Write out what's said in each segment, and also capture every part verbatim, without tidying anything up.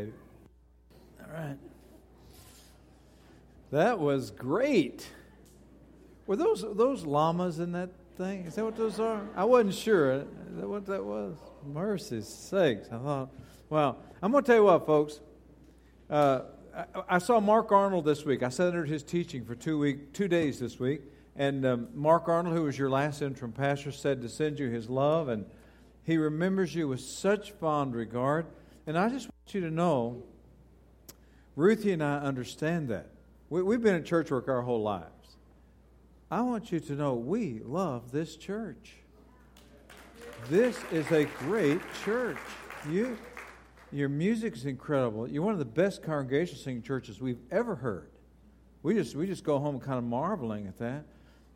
baby. All right. That was great. Were those those llamas in that thing? Is that what those are? I wasn't sure. Is that what that was? Mercy sakes. I thought, wow. I'm going to tell you what, folks. Uh, I, I saw Mark Arnold this week. I centered his teaching for two week, two days this week. And um, Mark Arnold, who was your last interim pastor, said to send you his love. And he remembers you with such fond regard. And I just want you to know, Ruthie and I understand that. We, we've been at church work our whole lives. I want you to know we love this church. This is a great church. You, your music is incredible. You're one of the best congregational singing churches we've ever heard. We just we just go home kind of marveling at that.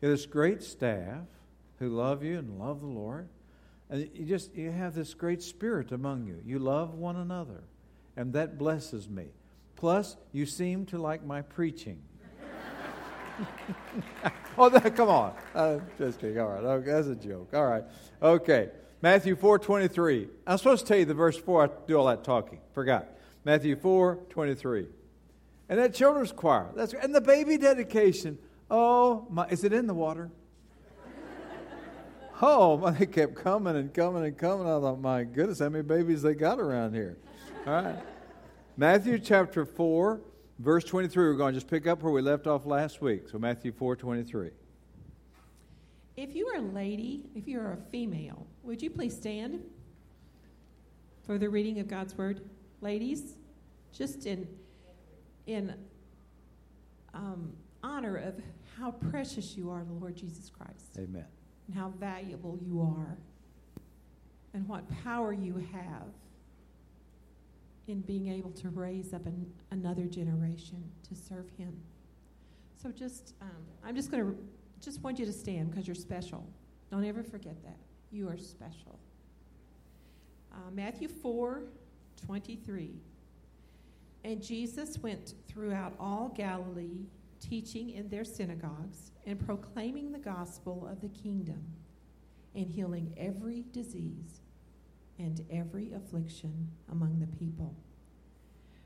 You have this great staff who love you and love the Lord. And you just you have this great spirit among you. You love one another. And that blesses me. Plus, you seem to like my preaching. oh, that, come on. Uh, just kidding. All right. Okay, that's a joke. All right. Okay. Matthew four twenty-three. I was supposed to tell you the verse before I do all that talking. Forgot. Matthew four twenty-three. And that children's choir. That's and the baby dedication. Oh, my. Is it in the water? Oh, my, they kept coming and coming and coming. I thought, my goodness, how many babies they got around here. All right. Matthew chapter four, verse twenty-three. We're going to just pick up where we left off last week. So Matthew four twenty-three. If you are a lady, if you are a female, would you please stand for the reading of God's word? Ladies, just in in um, honor of how precious you are to the Lord Jesus Christ. Amen. And how valuable you are. And what power you have in being able to raise up an, another generation to serve him. So just, um, I'm just going to, just want you to stand because you're special. Don't ever forget that. You are special. Uh, Matthew four twenty-three. And Jesus went throughout all Galilee, teaching in their synagogues and proclaiming the gospel of the kingdom and healing every disease and every affliction among the people.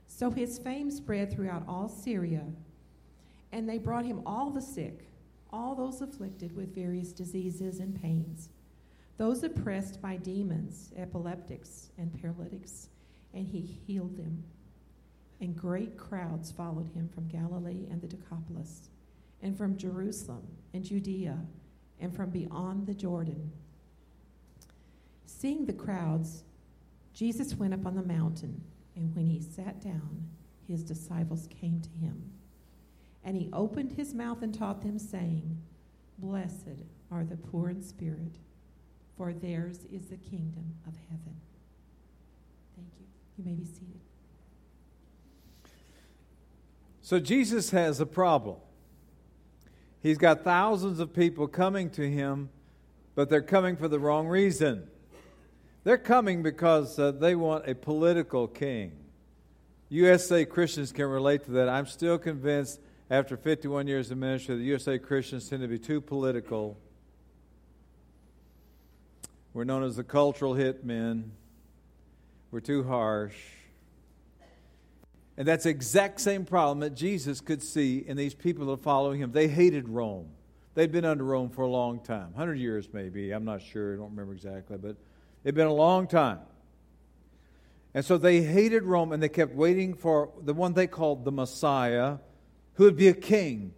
So his fame spread throughout all Syria, and they brought him all the sick, all those afflicted with various diseases and pains, those oppressed by demons, epileptics, and paralytics, and he healed them. And great crowds followed him from Galilee and the Decapolis, and from Jerusalem and Judea, and from beyond the Jordan. Seeing the crowds, Jesus went up on the mountain, and when he sat down, his disciples came to him. And he opened his mouth and taught them, saying, Blessed are the poor in spirit, for theirs is the kingdom of heaven. Thank you. You may be seated. So Jesus has a problem. He's got thousands of people coming to him, but they're coming for the wrong reason. They're coming because uh, they want a political king. U S A Christians can relate to that. I'm still convinced after fifty-one years of ministry that U S A Christians tend to be too political. We're known as the cultural hitmen. We're too harsh. And that's the exact same problem that Jesus could see in these people that are following him. They hated Rome. They'd been under Rome for a long time. one hundred years maybe. I'm not sure. I don't remember exactly. But it'd been a long time. And so they hated Rome, and they kept waiting for the one they called the Messiah, who would be a king.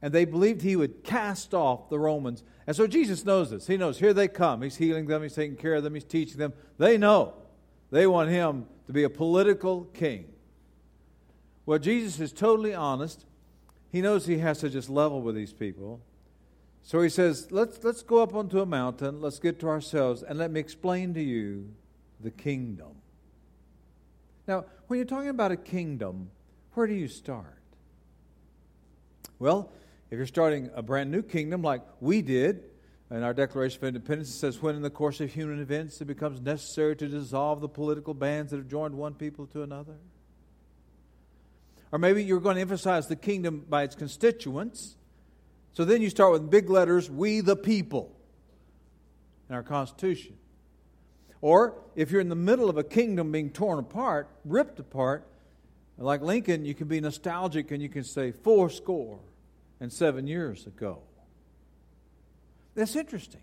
And they believed he would cast off the Romans. And so Jesus knows this. He knows here they come. He's healing them. He's taking care of them. He's teaching them. They know. They want him to be a political king. Well, Jesus is totally honest. He knows he has to just level with these people. So he says, let's let's go up onto a mountain, let's get to ourselves, and let me explain to you the kingdom. Now, when you're talking about a kingdom, where do you start? Well, if you're starting a brand new kingdom like we did, and our Declaration of Independence says, when in the course of human events it becomes necessary to dissolve the political bands that have joined one people to another. Or maybe you're going to emphasize the kingdom by its constituents. So then you start with big letters, we the people, in our Constitution. Or if you're in the middle of a kingdom being torn apart, ripped apart, like Lincoln, you can be nostalgic and you can say, four score and seven years ago. That's interesting.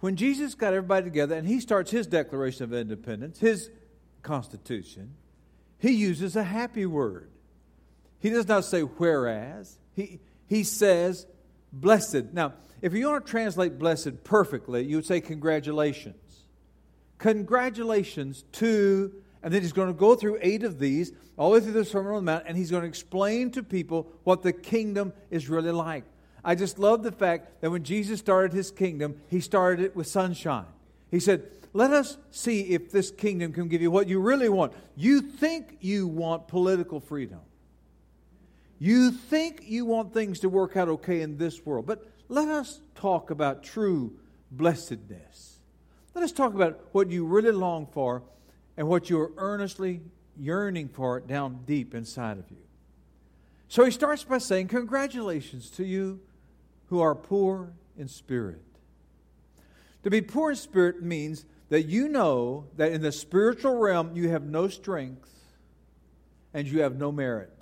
When Jesus got everybody together and he starts his Declaration of Independence, his Constitution, he uses a happy word. He does not say whereas. He, he says blessed. Now, if you want to translate blessed perfectly, you would say congratulations. Congratulations to, and then he's going to go through eight of these, all the way through the Sermon on the Mount, and he's going to explain to people what the kingdom is really like. I just love the fact that when Jesus started his kingdom, he started it with sunshine. He said, let us see if this kingdom can give you what you really want. You think you want political freedom. You think you want things to work out okay in this world. But let us talk about true blessedness. Let us talk about what you really long for and what you are earnestly yearning for down deep inside of you. So he starts by saying, congratulations to you who are poor in spirit. To be poor in spirit means that you know that in the spiritual realm you have no strength and you have no merit.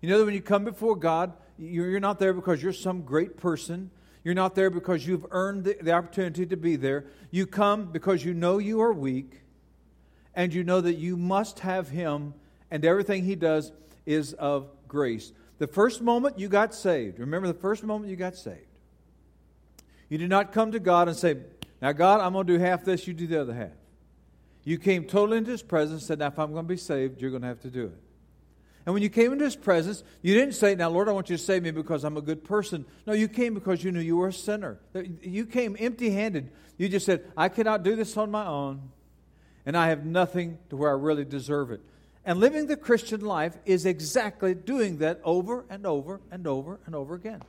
You know that when you come before God, you're not there because you're some great person. You're not there because you've earned the opportunity to be there. You come because you know you are weak and you know that you must have Him, and everything He does is of grace. The first moment you got saved, remember the first moment you got saved, you did not come to God and say, now God, I'm going to do half this, you do the other half. You came totally into His presence and said, now if I'm going to be saved, you're going to have to do it. And when you came into His presence, you didn't say, now Lord, I want you to save me because I'm a good person. No, you came because you knew you were a sinner. You came empty-handed. You just said, I cannot do this on my own, and I have nothing to where I really deserve it. And living the Christian life is exactly doing that over and over and over and over again.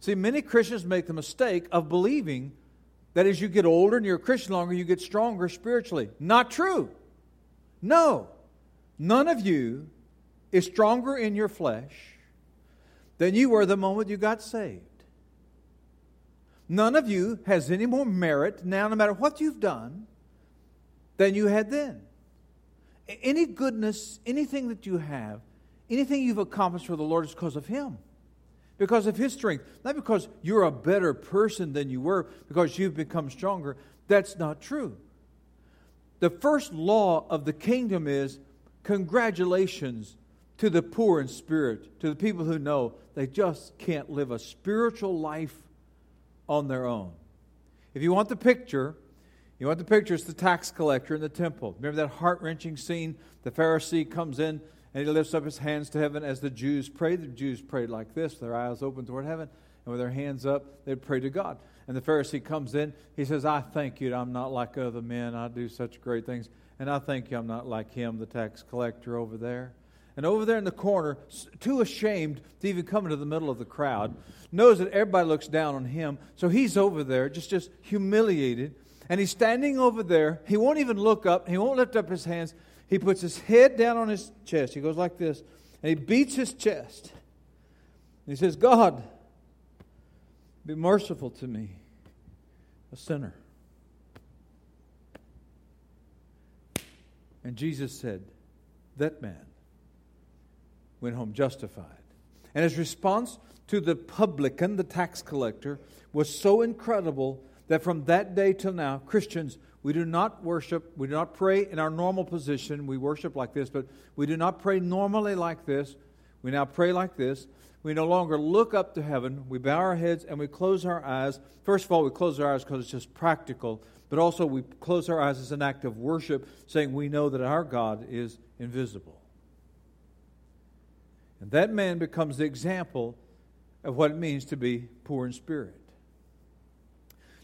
See, many Christians make the mistake of believing that as you get older and you're a Christian longer, you get stronger spiritually. Not true. No. None of you is stronger in your flesh than you were the moment you got saved. None of you has any more merit now, no matter what you've done, than you had then. Any goodness, anything that you have, anything you've accomplished for the Lord is because of Him. Because of His strength. Not because you're a better person than you were, because you've become stronger. That's not true. The first law of the kingdom is congratulations to the poor in spirit, to the people who know they just can't live a spiritual life on their own. If you want the picture... You want the picture, it's the tax collector in the temple. Remember that heart-wrenching scene? The Pharisee comes in and he lifts up his hands to heaven as the Jews prayed. The Jews prayed like this, their eyes open toward heaven, and with their hands up, they'd pray to God. And the Pharisee comes in, he says, I thank you, I'm not like other men, I do such great things, and I thank you I'm not like him, the tax collector over there. And over there in the corner, too ashamed to even come into the middle of the crowd, knows that everybody looks down on him, so he's over there, just, just humiliated. And he's standing over there. He won't even look up. He won't lift up his hands. He puts his head down on his chest. He goes like this. And he beats his chest. And he says, God, be merciful to me, a sinner. And Jesus said, that man went home justified. And his response to the publican, the tax collector, was so incredible that from that day till now, Christians, we do not worship, we do not pray in our normal position. We worship like this, but we do not pray normally like this. We now pray like this. We no longer look up to heaven. We bow our heads and we close our eyes. First of all, we close our eyes because it's just practical, but also we close our eyes as an act of worship, saying we know that our God is invisible. And that man becomes the example of what it means to be poor in spirit.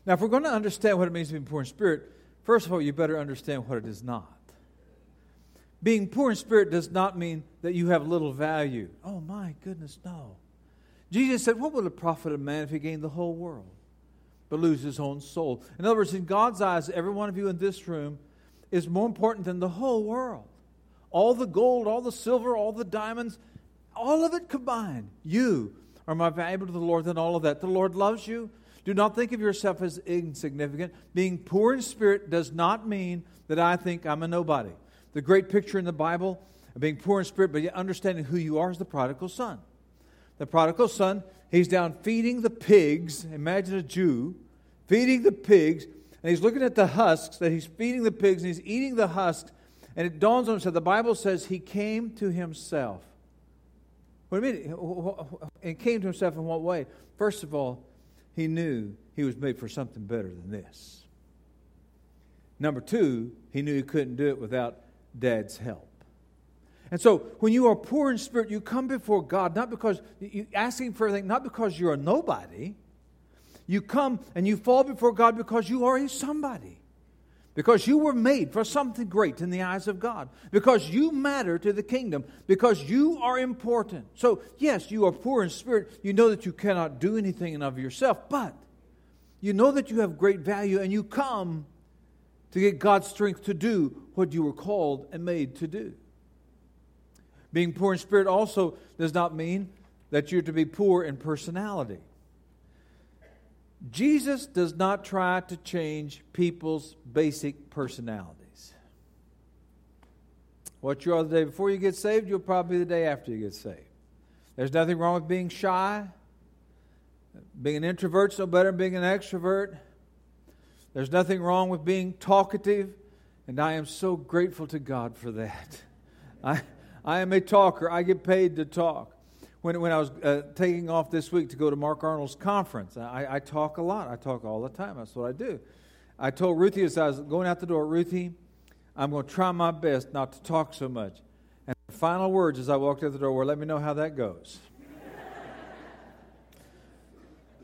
Now, if we're going to understand what it means to be poor in spirit, first of all, you better understand what it is not. Being poor in spirit does not mean that you have little value. Oh, my goodness, no. Jesus said, what would it profit a man if he gained the whole world but lose his own soul? In other words, in God's eyes, every one of you in this room is more important than the whole world. All the gold, all the silver, all the diamonds, all of it combined. You are more valuable to the Lord than all of that. The Lord loves you. Do not think of yourself as insignificant. Being poor in spirit does not mean that I think I'm a nobody. The great picture in the Bible of being poor in spirit, but yet understanding who you are, is the prodigal son. The prodigal son, he's down feeding the pigs. Imagine a Jew feeding the pigs, and he's looking at the husks that he's feeding the pigs, and he's eating the husks, and it dawns on him. So the Bible says he came to himself. What do you mean? And came to himself in what way? First of all, he knew he was made for something better than this. Number two, he knew he couldn't do it without Dad's help. And so when you are poor in spirit, you come before God, not because you're asking for anything, not because you're a nobody. You come and you fall before God because you are a somebody. Because you were made for something great in the eyes of God. Because you matter to the kingdom. Because you are important. So, yes, you are poor in spirit. You know that you cannot do anything in of yourself. But you know that you have great value, and you come to get God's strength to do what you were called and made to do. Being poor in spirit also does not mean that you're to be poor in personality. Jesus does not try to change people's basic personalities. What you are the day before you get saved, you'll probably be the day after you get saved. There's nothing wrong with being shy. Being an introvert's no better than being an extrovert. There's nothing wrong with being talkative. And I am so grateful to God for that. I, I am a talker. I get paid to talk. When, when I was uh, taking off this week to go to Mark Arnold's conference, I, I talk a lot. I talk all the time. That's what I do. I told Ruthie as I was going out the door, Ruthie, I'm going to try my best not to talk so much. And the final words as I walked out the door were, let me know how that goes.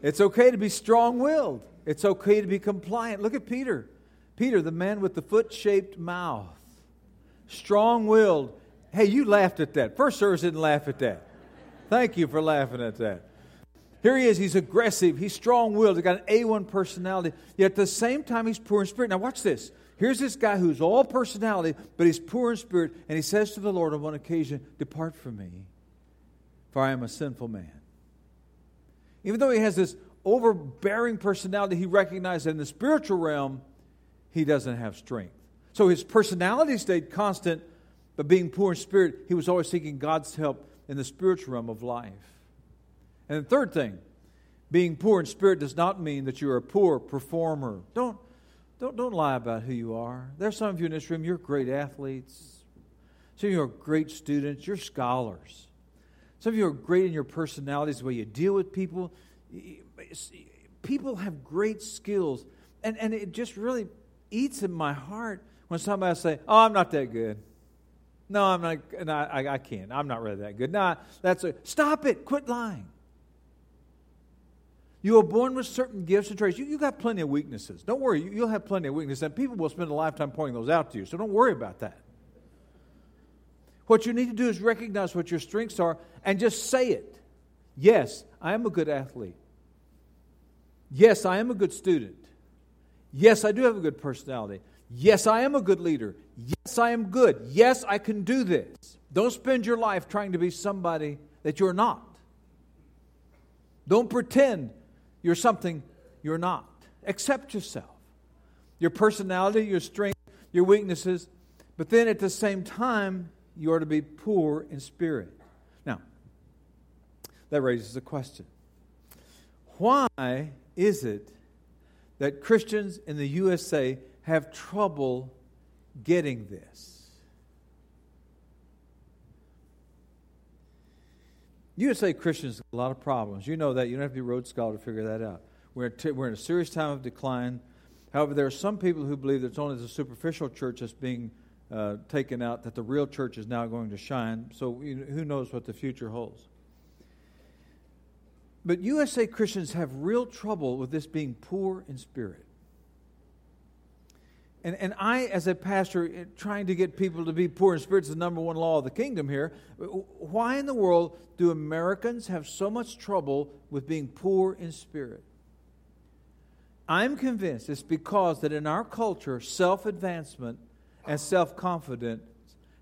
It's okay to be strong-willed. It's okay to be compliant. Look at Peter. Peter, the man with the foot-shaped mouth. Strong-willed. Hey, you laughed at that. First service didn't laugh at that. Thank you for laughing at that. Here he is. He's aggressive. He's strong-willed. He's got an A one personality. Yet at the same time, he's poor in spirit. Now watch this. Here's this guy who's all personality, but he's poor in spirit. And he says to the Lord on one occasion, depart from me, for I am a sinful man. Even though he has this overbearing personality, he recognizes that in the spiritual realm, he doesn't have strength. So his personality stayed constant, but being poor in spirit, he was always seeking God's help in the spiritual realm of life. And the third thing, being poor in spirit does not mean that you're a poor performer. Don't, don't, don't lie about who you are. There's some of you in this room, you're great athletes. Some of you are great students. You're scholars. Some of you are great in your personalities, the way you deal with people. People have great skills. And, and it just really eats in my heart when somebody says, oh, I'm not that good. No, I'm not, and I, I, I can't. I'm not really that good. No, that's a, stop it. Quit lying. You were born with certain gifts and traits. You, you got plenty of weaknesses. Don't worry. You, you'll have plenty of weaknesses, and people will spend a lifetime pointing those out to you, so don't worry about that. What you need to do is recognize what your strengths are and just say it. Yes, I am a good athlete. Yes, I am a good student. Yes, I do have a good personality. Yes, I am a good leader. Yes, I am good. Yes, I can do this. Don't spend your life trying to be somebody that you're not. Don't pretend you're something you're not. Accept yourself. Your personality, your strength, your weaknesses. But then at the same time, you are to be poor in spirit. Now, that raises a question. Why is it that Christians in the U S A have trouble getting this? You would say Christians have a lot of problems. You know that. You don't have to be a Rhodes Scholar to figure that out. We're, t- we're in a serious time of decline. However, there are some people who believe that it's only the superficial church that's being uh, taken out, that the real church is now going to shine. So you know, who knows what the future holds. But U S A Christians have real trouble with this being poor in spirit. And and I, as a pastor, trying to get people to be poor in spirit is the number one law of the kingdom here. Why in the world do Americans have so much trouble with being poor in spirit? I'm convinced it's because that in our culture, self-advancement and self-confidence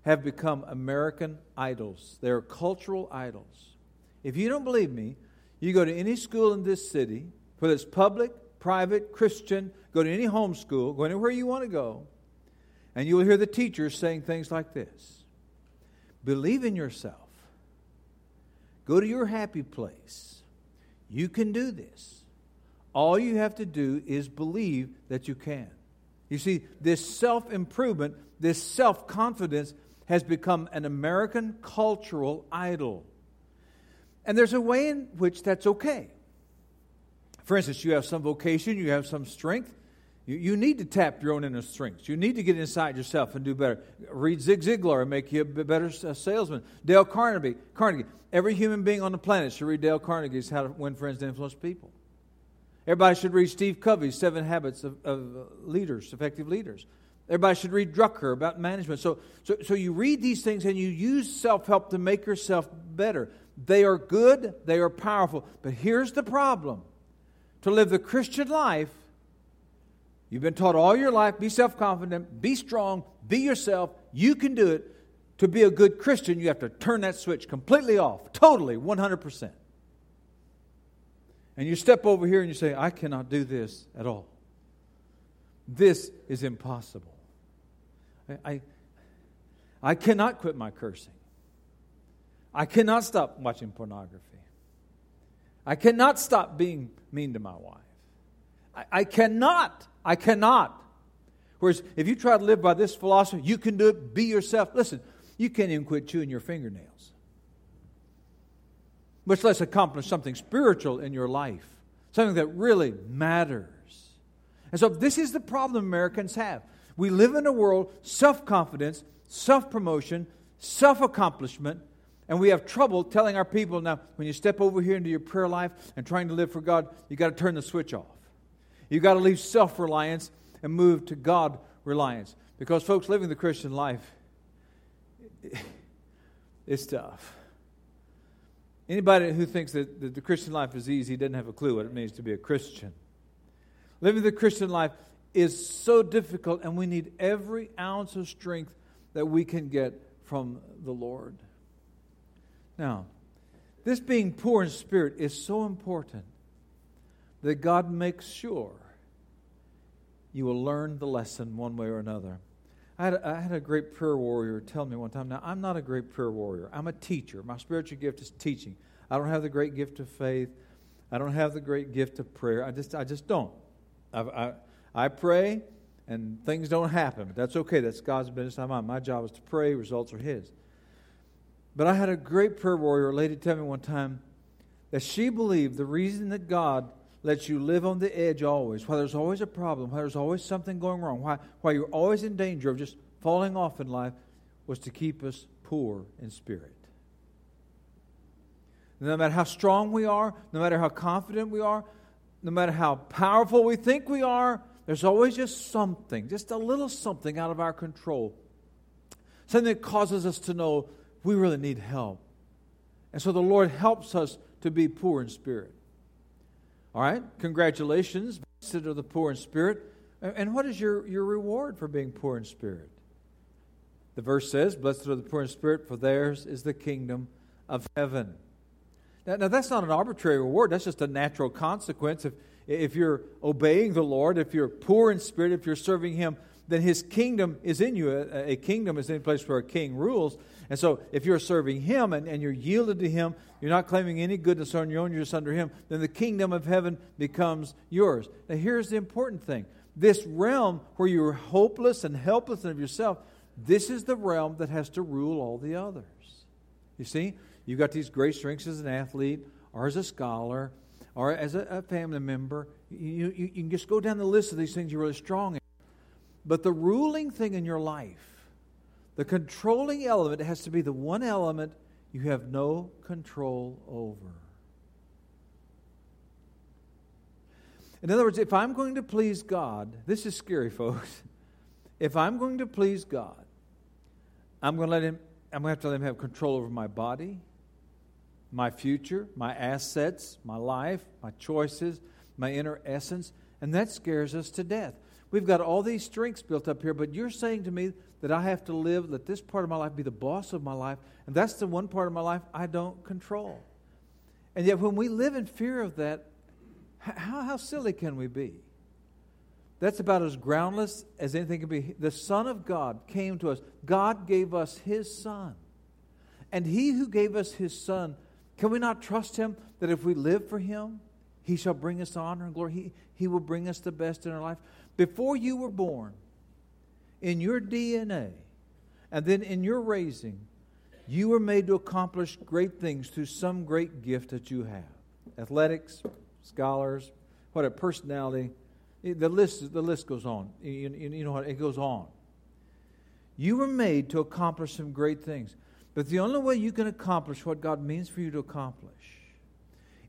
have become American idols. They're cultural idols. If you don't believe me, you go to any school in this city, whether it's public, private, Christian, go to any homeschool, go anywhere you want to go, and you will hear the teachers saying things like this. Believe in yourself. Go to your happy place. You can do this. All you have to do is believe that you can. You see, this self-improvement, this self-confidence has become an American cultural idol. And there's a way in which that's okay. For instance, you have some vocation, you have some strength. You, you need to tap your own inner strengths. You need to get inside yourself and do better. Read Zig Ziglar and make you a better salesman. Dale Carnegie. Carnegie. Every human being on the planet should read Dale Carnegie's How to Win Friends and Influence People. Everybody should read Steve Covey's Seven Habits of, of Leaders, Effective Leaders. Everybody should read Drucker about management. So, so, so you read these things and you use self-help to make yourself better. They are good. They are powerful. But here's the problem. To live the Christian life, you've been taught all your life, be self-confident, be strong, be yourself. You can do it. To be a good Christian, you have to turn that switch completely off, totally, one hundred percent. And you step over here and you say, I cannot do this at all. This is impossible. I, I, I cannot quit my cursing. I cannot stop watching pornography. I cannot stop being mean to my wife. I, I cannot. I cannot. Whereas if you try to live by this philosophy, you can do it, be yourself. Listen, you can't even quit chewing your fingernails. Much less accomplish something spiritual in your life. Something that really matters. And so this is the problem Americans have. We live in a world, self-confidence, self-promotion, self-accomplishment, and we have trouble telling our people, now, when you step over here into your prayer life and trying to live for God, you've got to turn the switch off. You've got to leave self-reliance and move to God-reliance. Because, folks, living the Christian life, it's tough. Anybody who thinks that the Christian life is easy doesn't have a clue what it means to be a Christian. Living the Christian life is so difficult, and we need every ounce of strength that we can get from the Lord. Now, this being poor in spirit is so important that God makes sure you will learn the lesson one way or another. I had, a, I had a great prayer warrior tell me one time, now, I'm not a great prayer warrior. I'm a teacher. My spiritual gift is teaching. I don't have the great gift of faith. I don't have the great gift of prayer. I just, I just don't. I've, I I pray, and things don't happen. But that's okay. That's God's business. I'm on. My job is to pray. Results are His. But I had a great prayer warrior lady tell me one time that she believed the reason that God lets you live on the edge always, why there's always a problem, why there's always something going wrong, why, why you're always in danger of just falling off in life, was to keep us poor in spirit. No matter how strong we are, no matter how confident we are, no matter how powerful we think we are, there's always just something, just a little something out of our control. Something that causes us to know we really need help. And so the Lord helps us to be poor in spirit. All right, congratulations. Blessed are the poor in spirit. And what is your, your reward for being poor in spirit? The verse says, blessed are the poor in spirit, for theirs is the kingdom of heaven. Now, now that's not an arbitrary reward. That's just a natural consequence. If, if you're obeying the Lord, if you're poor in spirit, if you're serving Him, then His kingdom is in you. A, a kingdom is any place where a king rules. And so if you're serving Him and, and you're yielded to Him, you're not claiming any goodness on your own, you're just under Him, then the kingdom of heaven becomes yours. Now here's the important thing. This realm where you're hopeless and helpless of yourself, this is the realm that has to rule all the others. You see? You've got these great strengths as an athlete, or as a scholar, or as a, a family member. You, you, you can just go down the list of these things you're really strong in. But the ruling thing in your life, the controlling element, has to be the one element you have no control over. In other words, if I'm going to please God, this is scary, folks. If I'm going to please God, I'm going to let Him. I'm going to have to let Him have control over my body, my future, my assets, my life, my choices, my inner essence, and that scares us to death. We've got all these strengths built up here, but you're saying to me that I have to live, let this part of my life be the boss of my life, and that's the one part of my life I don't control. And yet when we live in fear of that, How, how silly can we be? That's about as groundless as anything can be. The Son of God came to us. God gave us His Son. And He who gave us His Son, can we not trust Him that if we live for Him, He shall bring us honor and glory? He, he will bring us the best in our life. Before you were born, in your D N A, and then in your raising, you were made to accomplish great things through some great gift that you have. Athletics, scholars, what a personality. The list, the list goes on. You, you know what? It goes on. You were made to accomplish some great things. But the only way you can accomplish what God means for you to accomplish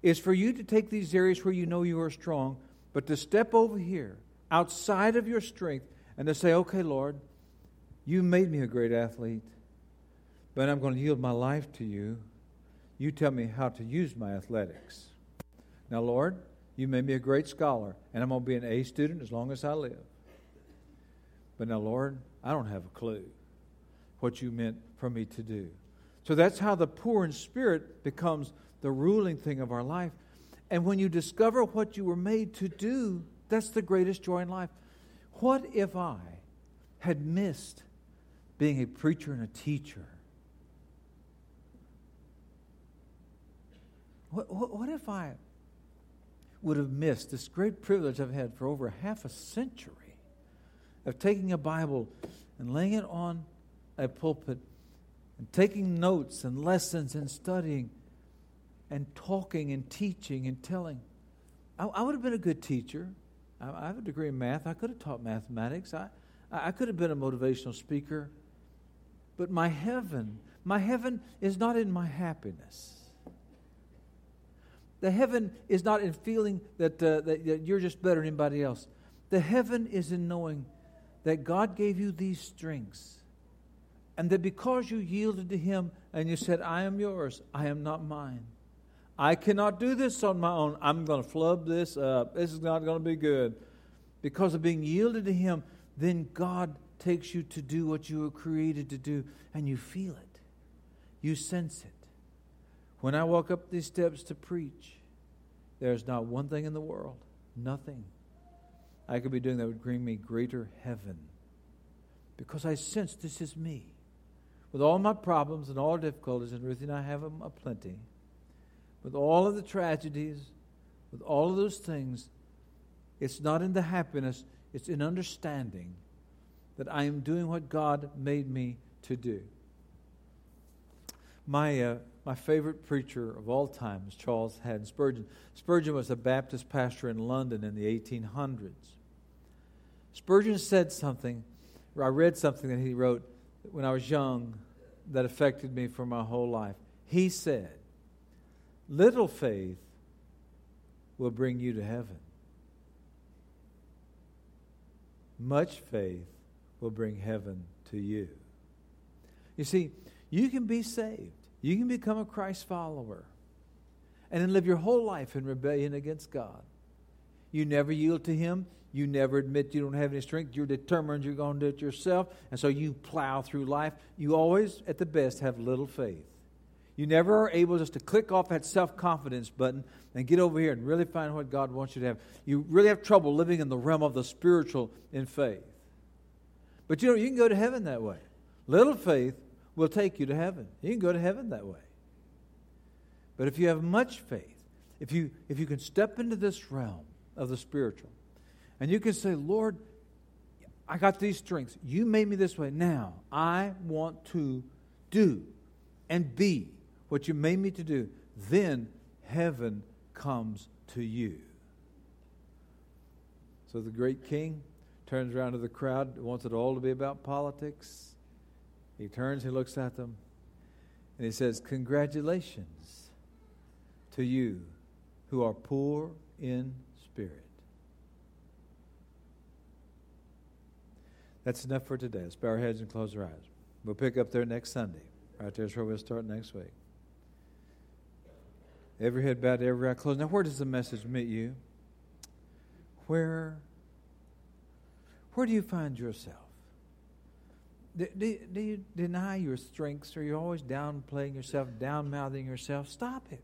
is for you to take these areas where you know you are strong, but to step over here, outside of your strength, and to say, okay, Lord, you made me a great athlete, but I'm going to yield my life to you. You tell me how to use my athletics. Now, Lord, you made me a great scholar, and I'm going to be an A student as long as I live. But now, Lord, I don't have a clue what you meant for me to do. So that's how the poor in spirit becomes the ruling thing of our life. And when you discover what you were made to do, that's the greatest joy in life. What if I had missed being a preacher and a teacher? What, what, what if I would have missed this great privilege I've had for over half a century of taking a Bible and laying it on a pulpit and taking notes and lessons and studying and talking and teaching and telling? I, I would have been a good teacher. I, I have a degree in math. I could have taught mathematics. I, I could have been a motivational speaker. But my heaven, my heaven is not in my happiness. The heaven is not in feeling that, uh, that, that you're just better than anybody else. The heaven is in knowing that God gave you these strengths, and that because you yielded to Him and you said, I am yours, I am not mine. I cannot do this on my own. I'm going to flub this up. This is not going to be good. Because of being yielded to Him, then God takes you to do what you were created to do, and you feel it. You sense it. When I walk up these steps to preach, there's not one thing in the world, nothing I could be doing that would bring me greater heaven. Because I sense this is me. With all my problems and all difficulties, and Ruthie and I have them aplenty, with all of the tragedies, with all of those things, it's not in the happiness, it's in understanding that I am doing what God made me to do. My uh, my favorite preacher of all time is Charles Haddon Spurgeon. Spurgeon was a Baptist pastor in London in the eighteen hundreds. Spurgeon said something, or I read something that he wrote when I was young that affected me for my whole life. He said, little faith will bring you to heaven. Much faith will bring heaven to you. You see, you can be saved. You can become a Christ follower and then live your whole life in rebellion against God. You never yield to Him. You never admit you don't have any strength. You're determined you're going to do it yourself. And so you plow through life. You always, at the best, have little faith. You never are able just to click off that self-confidence button and get over here and really find what God wants you to have. You really have trouble living in the realm of the spiritual in faith. But you know, you can go to heaven that way. Little faith will take you to heaven. You can go to heaven that way. But if you have much faith, if you if you can step into this realm of the spiritual, and you can say, Lord, I got these strengths. You made me this way. Now, I want to do and be what you made me to do, then heaven comes to you. So the great king turns around to the crowd, wants it all to be about politics. He turns, he looks at them, and he says, congratulations to you who are poor in spirit. That's enough for today. Let's bow our heads and close our eyes. We'll pick up there next Sunday. Right there's where we'll start next week. Every head bowed, every eye closed. Now, where does the message meet you? Where, where do you find yourself? Do, do, do you deny your strengths? Or are you always downplaying yourself, down-mouthing yourself? Stop it.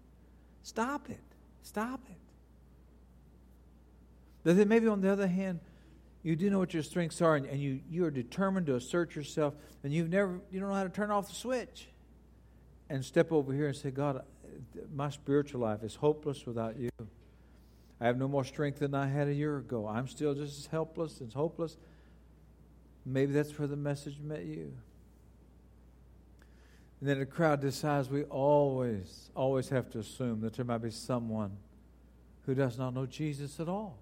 Stop it. Stop it. But then maybe on the other hand, you do know what your strengths are, and, and you, you are determined to assert yourself, and you've never you don't know how to turn off the switch and step over here and say, God, my spiritual life is hopeless without you. I have no more strength than I had a year ago. I'm still just as helpless and hopeless. Maybe that's where the message met you. And then the crowd decides we always, always have to assume that there might be someone who does not know Jesus at all.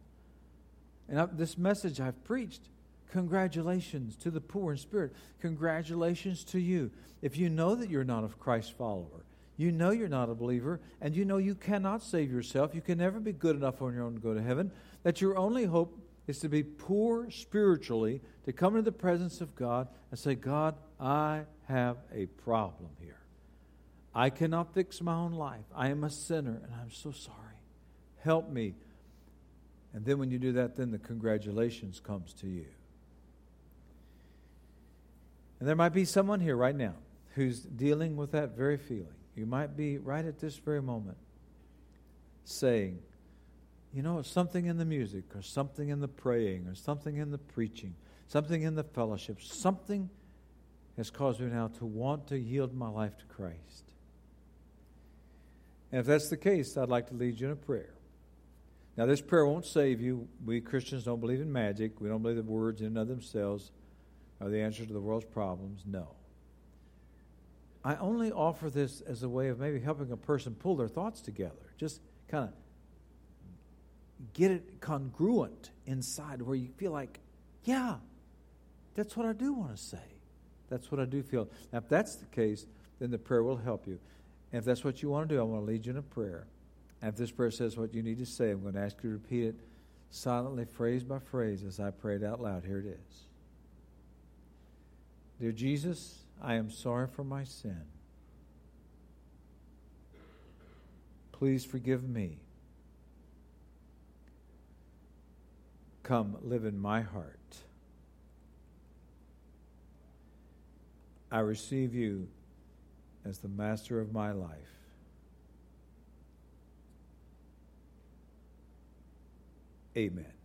And I, this message I've preached, congratulations to the poor in spirit. Congratulations to you. If you know that you're not a Christ follower, you know you're not a believer, and you know you cannot save yourself, you can never be good enough on your own to go to heaven, that your only hope is to be poor spiritually, to come into the presence of God and say, God, I have a problem here. I cannot fix my own life. I am a sinner, and I'm so sorry. Help me. And then when you do that, then the congratulations comes to you. And there might be someone here right now who's dealing with that very feeling. You might be right at this very moment saying, you know, something in the music or something in the praying or something in the preaching, something in the fellowship, something has caused me now to want to yield my life to Christ. And if that's the case, I'd like to lead you in a prayer. Now, this prayer won't save you. We Christians don't believe in magic. We don't believe that words in and of themselves are the answer to the world's problems. No. I only offer this as a way of maybe helping a person pull their thoughts together. Just kind of get it congruent inside where you feel like, yeah, that's what I do want to say. That's what I do feel. Now, if that's the case, then the prayer will help you. And if that's what you want to do, I want to lead you in a prayer. And if this prayer says what you need to say, I'm going to ask you to repeat it silently, phrase by phrase, as I pray it out loud. Here it is. Dear Jesus, I am sorry for my sin. Please forgive me. Come live in my heart. I receive you as the master of my life. Amen.